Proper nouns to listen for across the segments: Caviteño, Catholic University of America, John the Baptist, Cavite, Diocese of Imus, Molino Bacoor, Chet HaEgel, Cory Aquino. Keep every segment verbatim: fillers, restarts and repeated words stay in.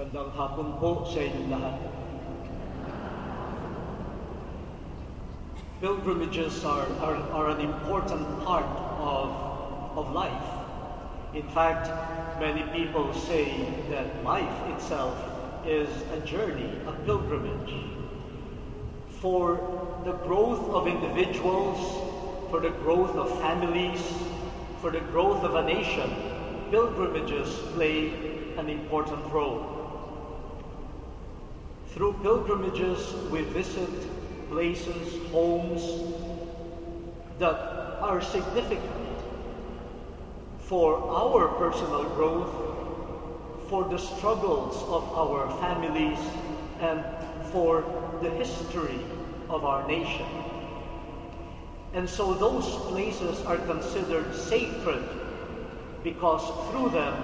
Magandang hapon po sa inyong lahat. Pilgrimages are, are, are an important part of, of life. In fact, many people say that life itself is a journey, a pilgrimage. For the growth of individuals, for the growth of families, for the growth of a nation, pilgrimages play an important role. Through pilgrimages, we visit places, homes that are significant for our personal growth, for the struggles of our families, and for the history of our nation. And so those places are considered sacred because through them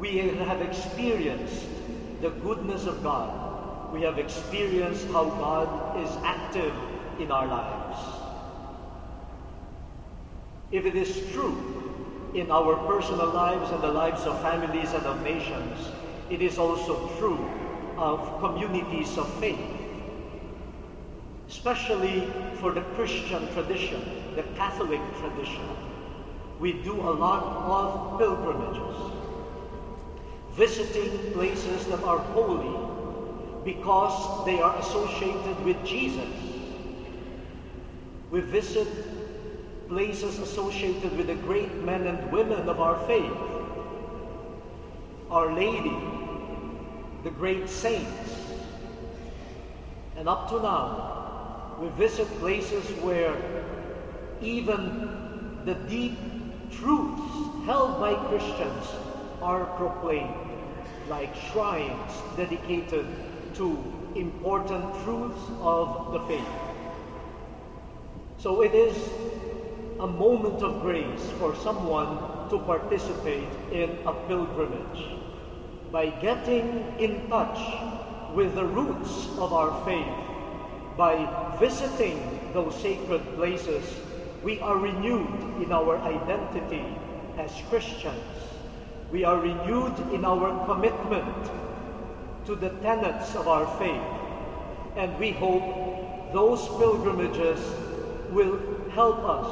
we have experienced the goodness of God. We have experienced how God is active in our lives. If it is true in our personal lives and the lives of families and of nations, it is also true of communities of faith, especially for the Christian tradition, the Catholic tradition. We do a lot of pilgrimages, visiting places that are holy, because they are associated with Jesus. We visit places associated with the great men and women of our faith, Our Lady, the great saints. And up to now, we visit places where even the deep truths held by Christians are proclaimed, like shrines dedicated to important truths of the faith. So it is a moment of grace for someone to participate in a pilgrimage by getting in touch with the roots of our faith. By visiting those sacred places, we are renewed in our identity as Christians. We are renewed in our commitment to the tenets of our faith, and we hope those pilgrimages will help us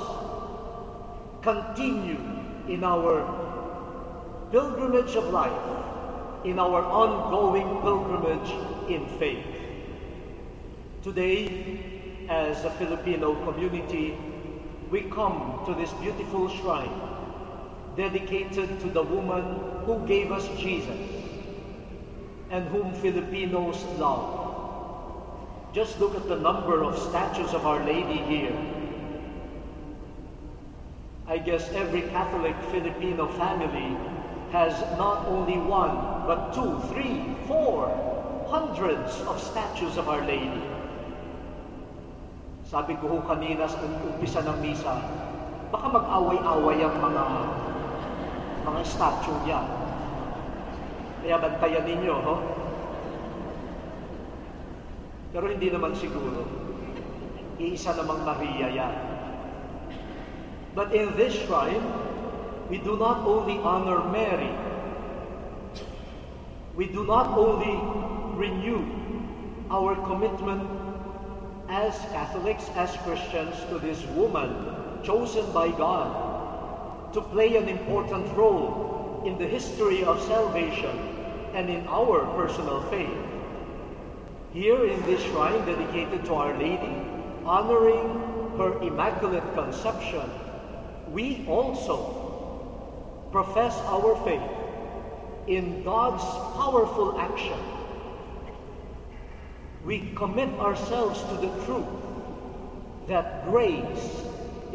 continue in our pilgrimage of life, in our ongoing pilgrimage in faith. Today, as a Filipino community, we come to this beautiful shrine dedicated to the woman who gave us Jesus, and whom Filipinos love. Just look at the number of statues of Our Lady here. I guess every Catholic Filipino family has not only one, but two, three, four, hundreds of statues of Our Lady. Sabi ko ho kanina sa umpisa ng misa, baka mag-away-away ang mga, mga statue niya. Kaya bantayan ninyo, ho? Pero hindi naman siguro. Iisa namang Maria yan. But in this shrine, we do not only honor Mary. We do not only renew our commitment as Catholics, as Christians, to this woman chosen by God to play an important role in the history of salvation and in our personal faith. Here in this shrine dedicated to Our Lady, honoring her Immaculate Conception, we also profess our faith in God's powerful action. We commit ourselves to the truth that grace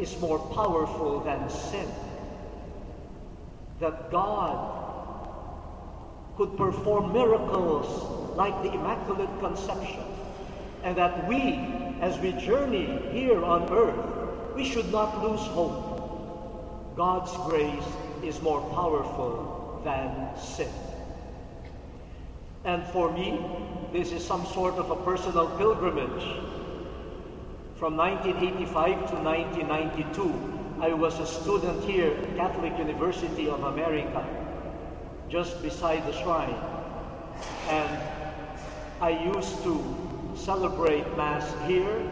is more powerful than sin, that God could perform miracles like the Immaculate Conception, and that we, as we journey here on earth, we should not lose hope. God's grace is more powerful than sin. And for me, this is some sort of a personal pilgrimage. From nineteen eighty-five to nineteen ninety-two, I was a student here at Catholic University of America, just beside the shrine. And I used to celebrate Mass here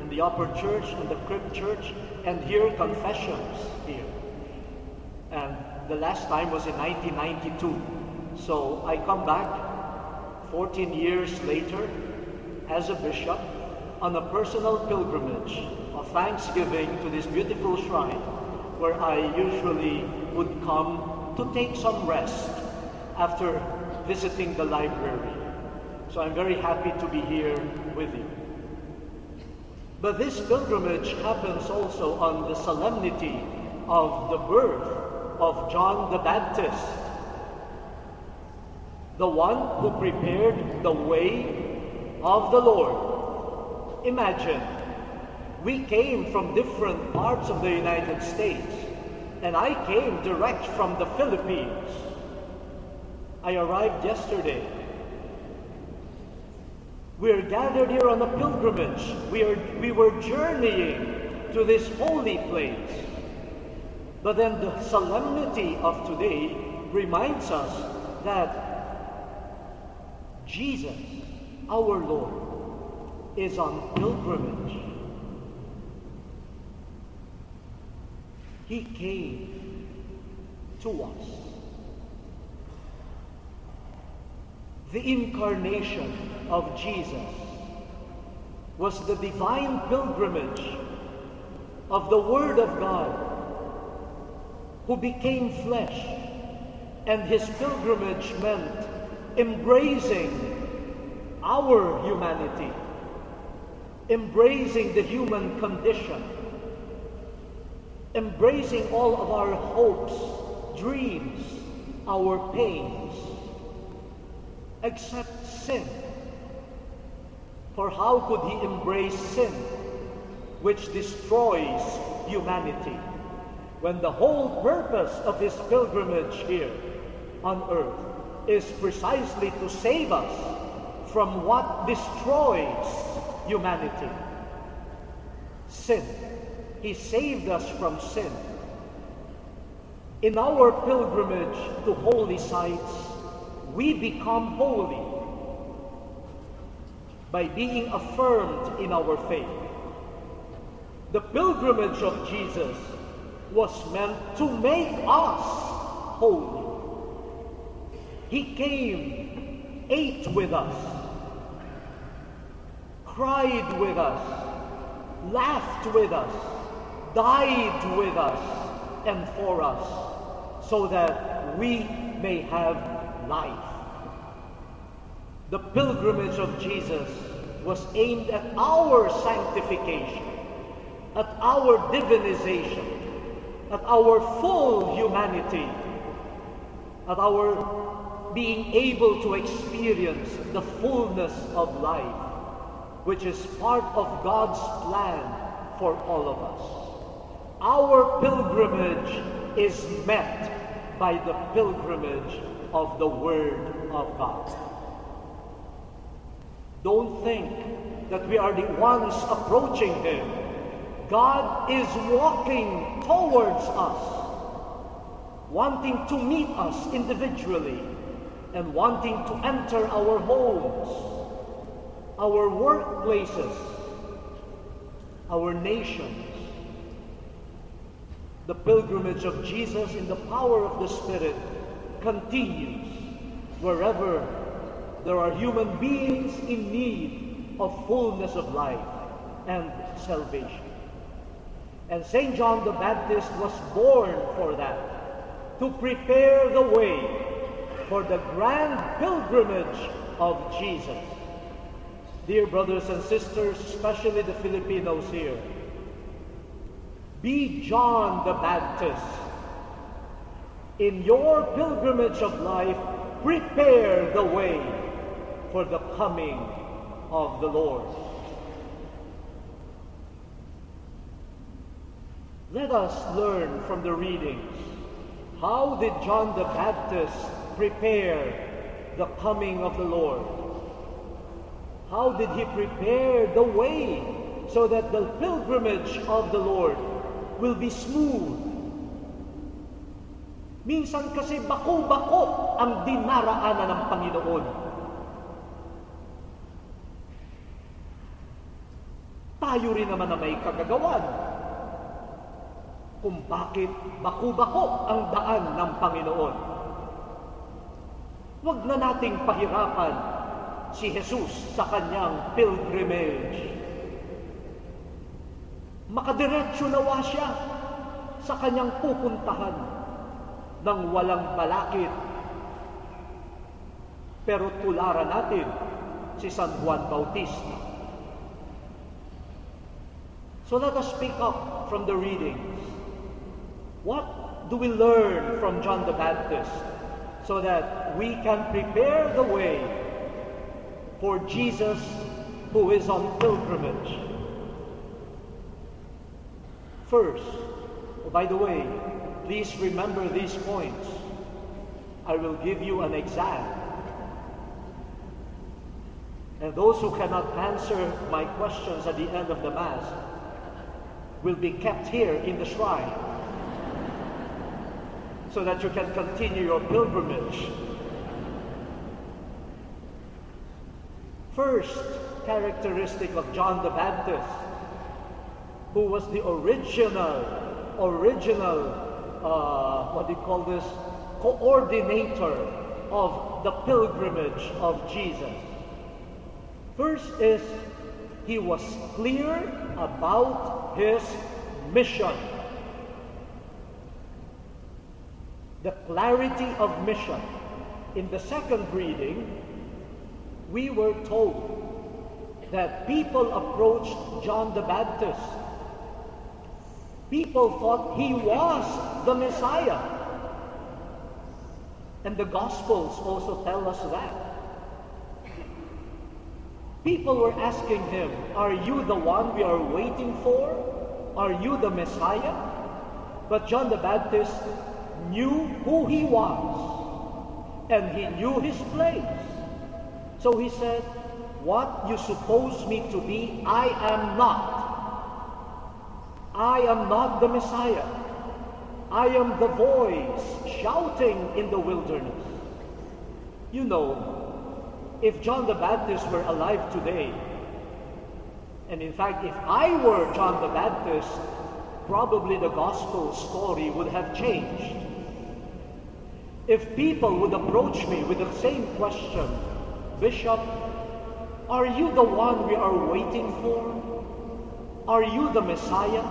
in the upper church, in the crypt church, and hear confessions here. And the last time was in nineteen ninety-two. So I come back fourteen years later as a bishop on a personal pilgrimage of thanksgiving to this beautiful shrine, where I usually would come to take some rest after visiting the library. So I'm very happy to be here with you. But this pilgrimage happens also on the solemnity of the birth of John the Baptist, the one who prepared the way of the Lord. Imagine, we came from different parts of the United States, and I came direct from the Philippines. I arrived yesterday. We are gathered here on a pilgrimage. We, are, we were journeying to this holy place. But then the solemnity of today reminds us that Jesus, our Lord, is on pilgrimage. He came to us. The incarnation of Jesus was the divine pilgrimage of the Word of God, who became flesh, and his pilgrimage meant embracing our humanity, embracing the human condition, embracing all of our hopes, dreams, our pains, except sin. For how could he embrace sin, which destroys humanity, when the whole purpose of his pilgrimage here on earth is precisely to save us from what destroys humanity? Sin. He saved us from sin. In our pilgrimage to holy sites, we become holy by being affirmed in our faith. The pilgrimage of Jesus was meant to make us holy. He came, ate with us, cried with us, laughed with us, died with us and for us, so that we may have life. The pilgrimage of Jesus was aimed at our sanctification, at our divinization, at our full humanity, at our being able to experience the fullness of life, which is part of God's plan for all of us. Our pilgrimage is met by the pilgrimage of the Word of God. Don't think that we are the ones approaching Him. God is walking towards us, wanting to meet us individually and wanting to enter our homes, our workplaces, our nations. The pilgrimage of Jesus in the power of the Spirit continues wherever there are human beings in need of fullness of life and salvation. And Saint John the Baptist was born for that, to prepare the way for the grand pilgrimage of Jesus. Dear brothers and sisters, especially the Filipinos here, be John the Baptist. In your pilgrimage of life, prepare the way for the coming of the Lord. Let us learn from the readings. How did John the Baptist prepare the coming of the Lord? How did he prepare the way so that the pilgrimage of the Lord will be smooth? Minsan kasi bako-bako ang dinaraanan ng Panginoon. tayo rin naman na may kagagawan. Kung bakit baku-bako ang daan ng Panginoon. Huwag na nating pahirapan si Jesus sa kanyang pilgrimage. Makadiretso nawa siya sa kanyang pupuntahan ng walang balakid. Pero tularan natin si San Juan Bautista. So let us pick up from the readings. What do we learn from John the Baptist so that we can prepare the way for Jesus who is on pilgrimage? First, oh, by the way, please remember these points. I will give you an exam. And those who cannot answer my questions at the end of the Mass will be kept here in the shrine so that you can continue your pilgrimage. First characteristic of John the Baptist, who was the original, original, uh, what do you call this, coordinator of the pilgrimage of Jesus. First is, he was clear about his mission. The clarity of mission. In the second reading, we were told that people approached John the Baptist. People thought he was the Messiah. And the Gospels also tell us that. People were asking him, "Are you the one we are waiting for? Are you the Messiah?" But John the Baptist knew who he was, and he knew his place. So he said, "What you suppose me to be, I am not. I am not the Messiah. I am the voice shouting in the wilderness." You know, if John the Baptist were alive today, and in fact, if I were John the Baptist, probably the gospel story would have changed. If people would approach me with the same question, "Bishop, are you the one we are waiting for? Are you the Messiah?"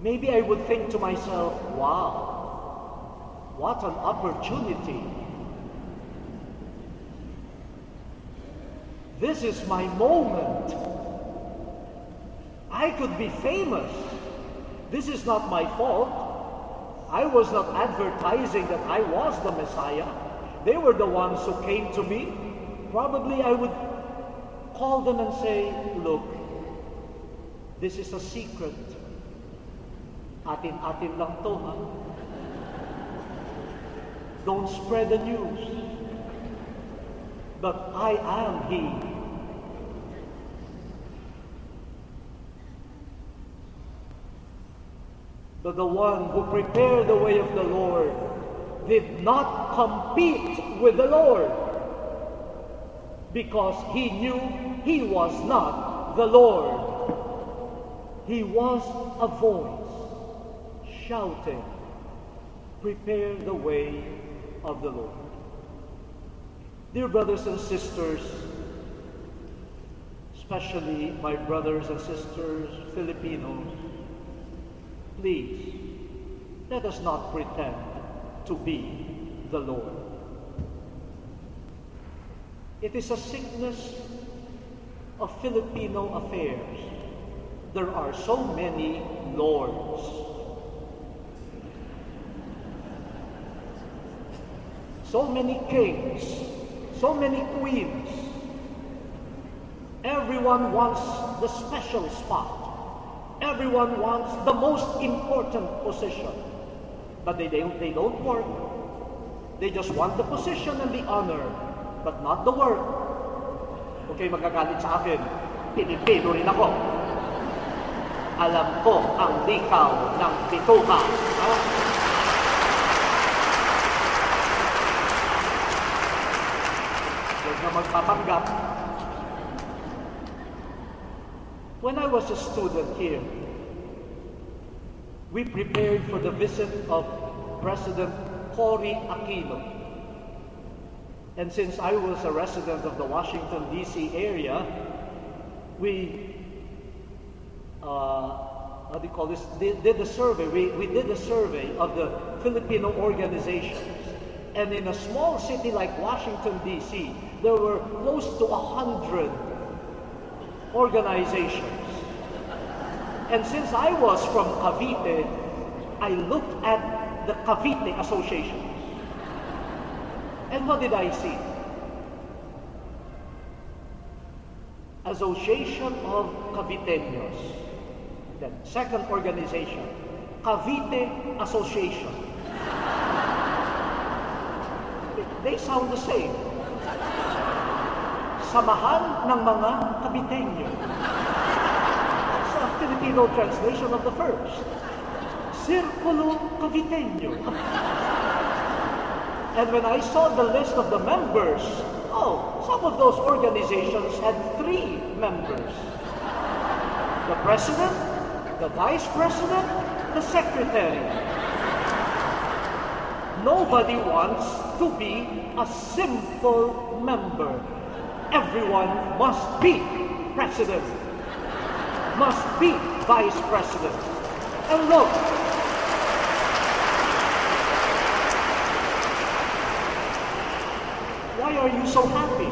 Maybe I would think to myself, wow, what an opportunity. This is my moment. I could be famous. This is not my fault. I was not advertising that I was the Messiah. They were the ones who came to me. Probably I would call them and say, "Look, this is a secret. Atin-atin lang to, ha? Don't spread the news. But I am He." But the one who prepared the way of the Lord did not compete with the Lord, because he knew he was not the Lord. He was a voice shouting, "Prepare the way of the Lord." Dear brothers and sisters, especially my brothers and sisters, Filipinos, please, let us not pretend to be the Lord. It is a sickness of Filipino affairs. There are so many lords. So many kings. So many queens. Everyone wants the special spot. Everyone wants the most important position. But they don't, they don't work. They just want the position and the honor, but not the work. Okay, magagalit sa akin. Pilipino rin ako. Alam ko ang likaw ng bituka. Huh? Huwag na magpapanggap. When I was a student here, we prepared for the visit of President Cory Aquino. And since I was a resident of the Washington, D C area, we uh, how do you call this? Did, did a survey. We, we did a survey of the Filipino organizations. And in a small city like Washington, D C, there were close to a hundred organizations. And since I was from Cavite, I looked at the Cavite Association. And what did I see? Association of Caviteños. The second organization, Cavite Association. They sound the same. Samahan ng mga Caviteño. That's a Filipino translation of the first. Circulo Caviteño. And when I saw the list of the members, oh, some of those organizations had three members. The president, the vice president, the secretary. Nobody wants to be a simple member. Everyone must be president, must be vice president. And look, why are you so happy?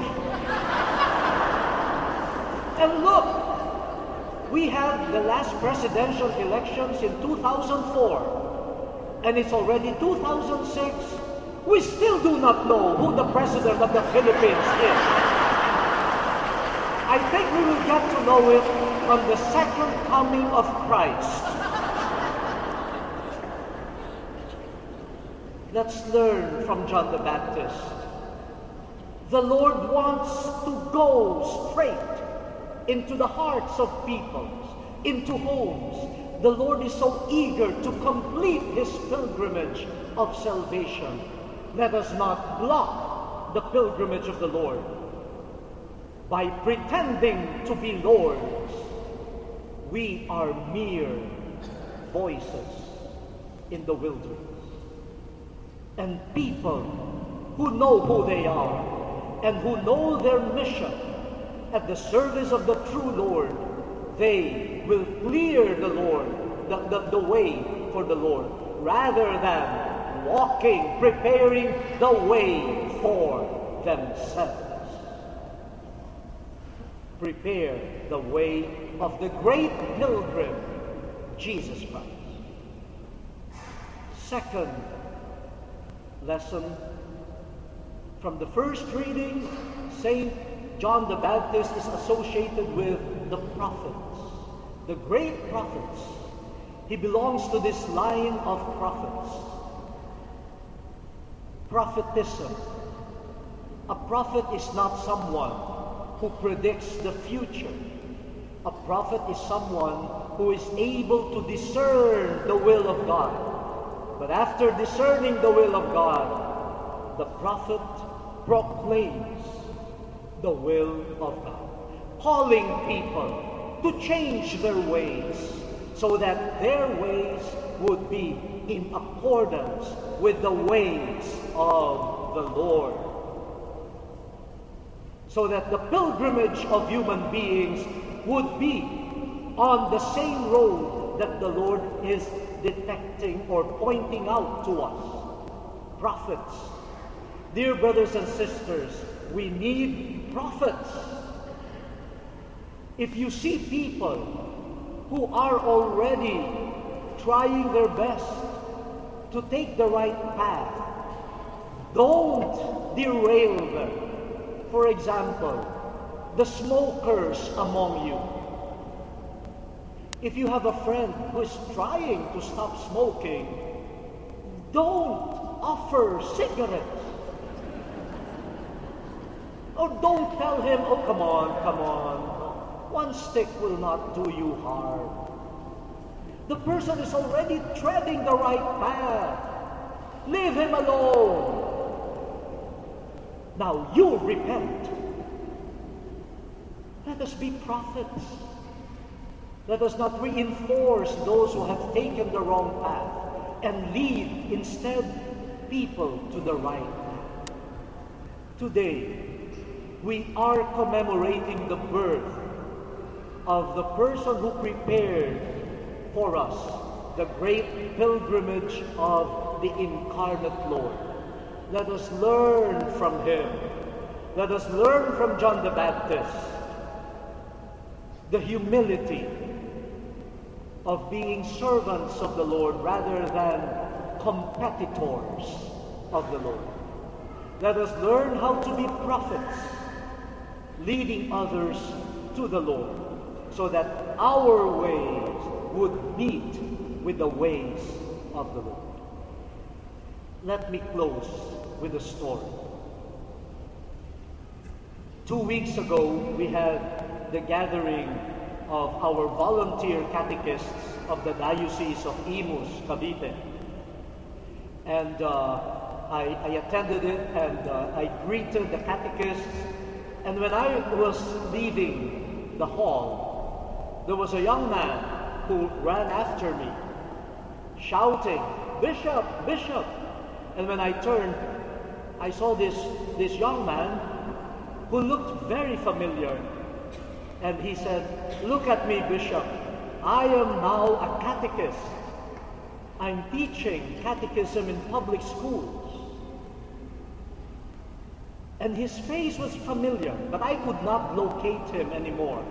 And look, we had the last presidential elections in two thousand four, and it's already two thousand six. We still do not know who the president of the Philippines is. I think we will get to know it on the second coming of Christ. Let's learn from John the Baptist. The Lord wants to go straight into the hearts of people, into homes. The Lord is so eager to complete His pilgrimage of salvation. Let us not block the pilgrimage of the Lord by pretending to be lords. We are mere voices in the wilderness, and people who know who they are and who know their mission at the service of the true Lord, they will clear the Lord, the, the, the way for the Lord, rather than walking, preparing the way for themselves. Prepare the way of the great pilgrim, Jesus Christ. Second lesson from the first reading, Saint John the Baptist is associated with the prophets, the great prophets. He belongs to this line of prophets. Prophetism. A prophet is not someone who predicts the future. A prophet is someone who is able to discern the will of God. But after discerning the will of God, the prophet proclaims the will of God, calling people to change their ways so that their ways would be in accordance with the ways of the Lord. So that the pilgrimage of human beings would be on the same road that the Lord is detecting or pointing out to us. Prophets. Dear brothers and sisters, we need prophets. If you see people who are already trying their best to take the right path, don't derail them. For example, the smokers among you. If you have a friend who is trying to stop smoking, don't offer cigarettes. Or don't tell him, oh, come on, come on. One stick will not do you harm. The person is already treading the right path. Leave him alone. Now you repent. Let us be prophets. Let us not reinforce those who have taken the wrong path and lead instead people to the right path. Today, we are commemorating the birth of the person who prepared for us the great pilgrimage of the incarnate Lord. Let us learn from him. Let us learn from John the Baptist the humility of being servants of the Lord rather than competitors of the Lord. Let us learn how to be prophets, leading others to the Lord, so that our ways would meet with the ways of the Lord. Let me close with a story. Two weeks ago, we had the gathering of our volunteer catechists of the Diocese of Imus, Cavite. And uh, I, I attended it, and uh, I greeted the catechists. And when I was leaving the hall, there was a young man who ran after me, shouting, "Bishop, Bishop!" And when I turned, I saw this, this young man who looked very familiar, and he said, "Look at me, Bishop. I am now a catechist. I'm teaching catechism in public schools." And his face was familiar, but I could not locate him anymore.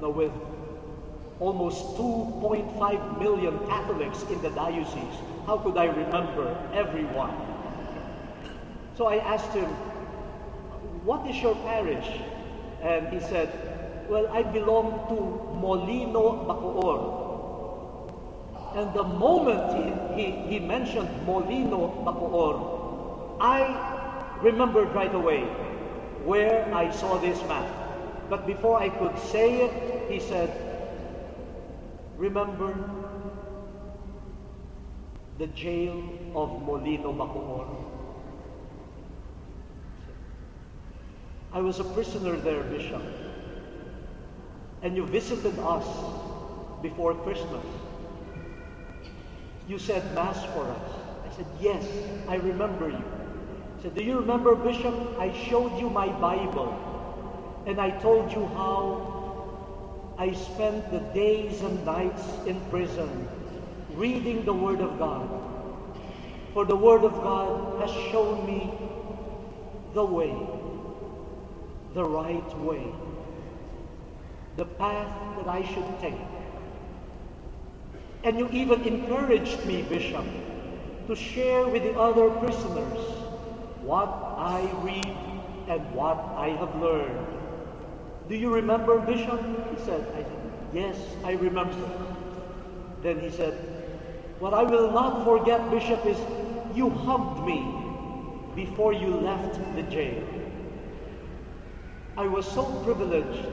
Now, with almost two point five million Catholics in the diocese, how could I remember everyone? So I asked him, "What is your parish?" And he said, "Well, I belong to Molino Bacoor." And the moment he, he, he mentioned Molino Bacoor, I remembered right away where I saw this man. But before I could say it, he said, "Remember the jail of Molino Bacoor? I was a prisoner there, Bishop, and you visited us before Christmas. You said Mass for us." I said, "Yes, I remember you." He said, "Do you remember, Bishop? I showed you my Bible, and I told you how I spent the days and nights in prison reading the Word of God. For the Word of God has shown me the way, the right way, the path that I should take. And you even encouraged me, Bishop, to share with the other prisoners what I read and what I have learned. Do you remember, Bishop?" He said, I said, "Yes, I remember." Then he said, "What I will not forget, Bishop, is you hugged me before you left the jail. I was so privileged,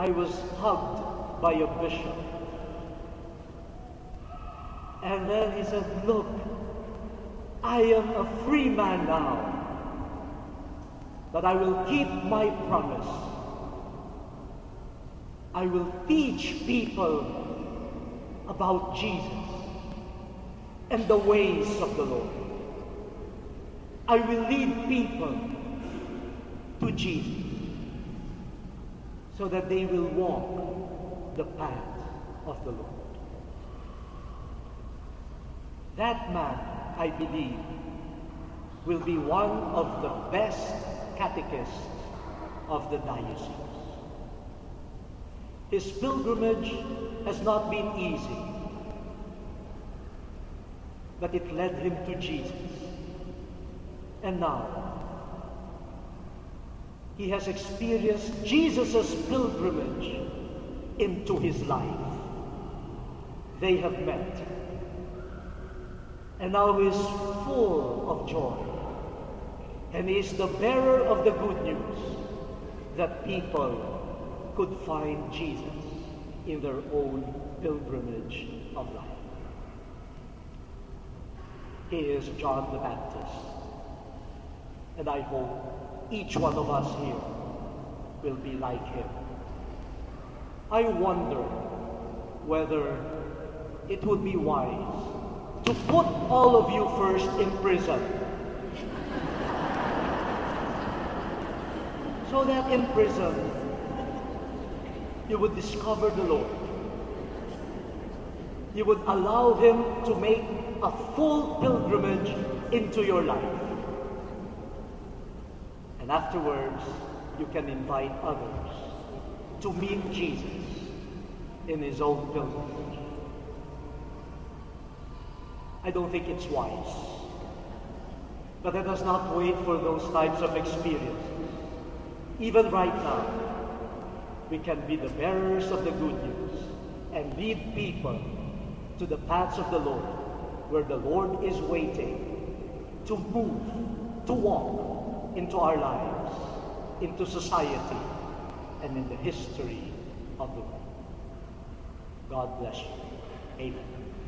I was hugged by a bishop." And then he said, "Look, I am a free man now, but I will keep my promise. I will teach people about Jesus and the ways of the Lord. I will lead people to Jesus, so that they will walk the path of the Lord." That man, I believe, will be one of the best catechists of the diocese. His pilgrimage has not been easy, but it led him to Jesus. And now, he has experienced Jesus' pilgrimage into his life. They have met. And now he is full of joy. And he is the bearer of the good news that people could find Jesus in their own pilgrimage of life. He is John the Baptist. And I hope each one of us here will be like him. I wonder whether it would be wise to put all of you first in prison, so that in prison you would discover the Lord. You would allow Him to make a full pilgrimage into your life. And afterwards, you can invite others to meet Jesus in His own pilgrimage. I don't think it's wise, but let us not wait for those types of experiences. Even right now, we can be the bearers of the good news and lead people to the paths of the Lord, where the Lord is waiting to move, to walk into our lives, into society, and in the history of the world. God bless you. Amen.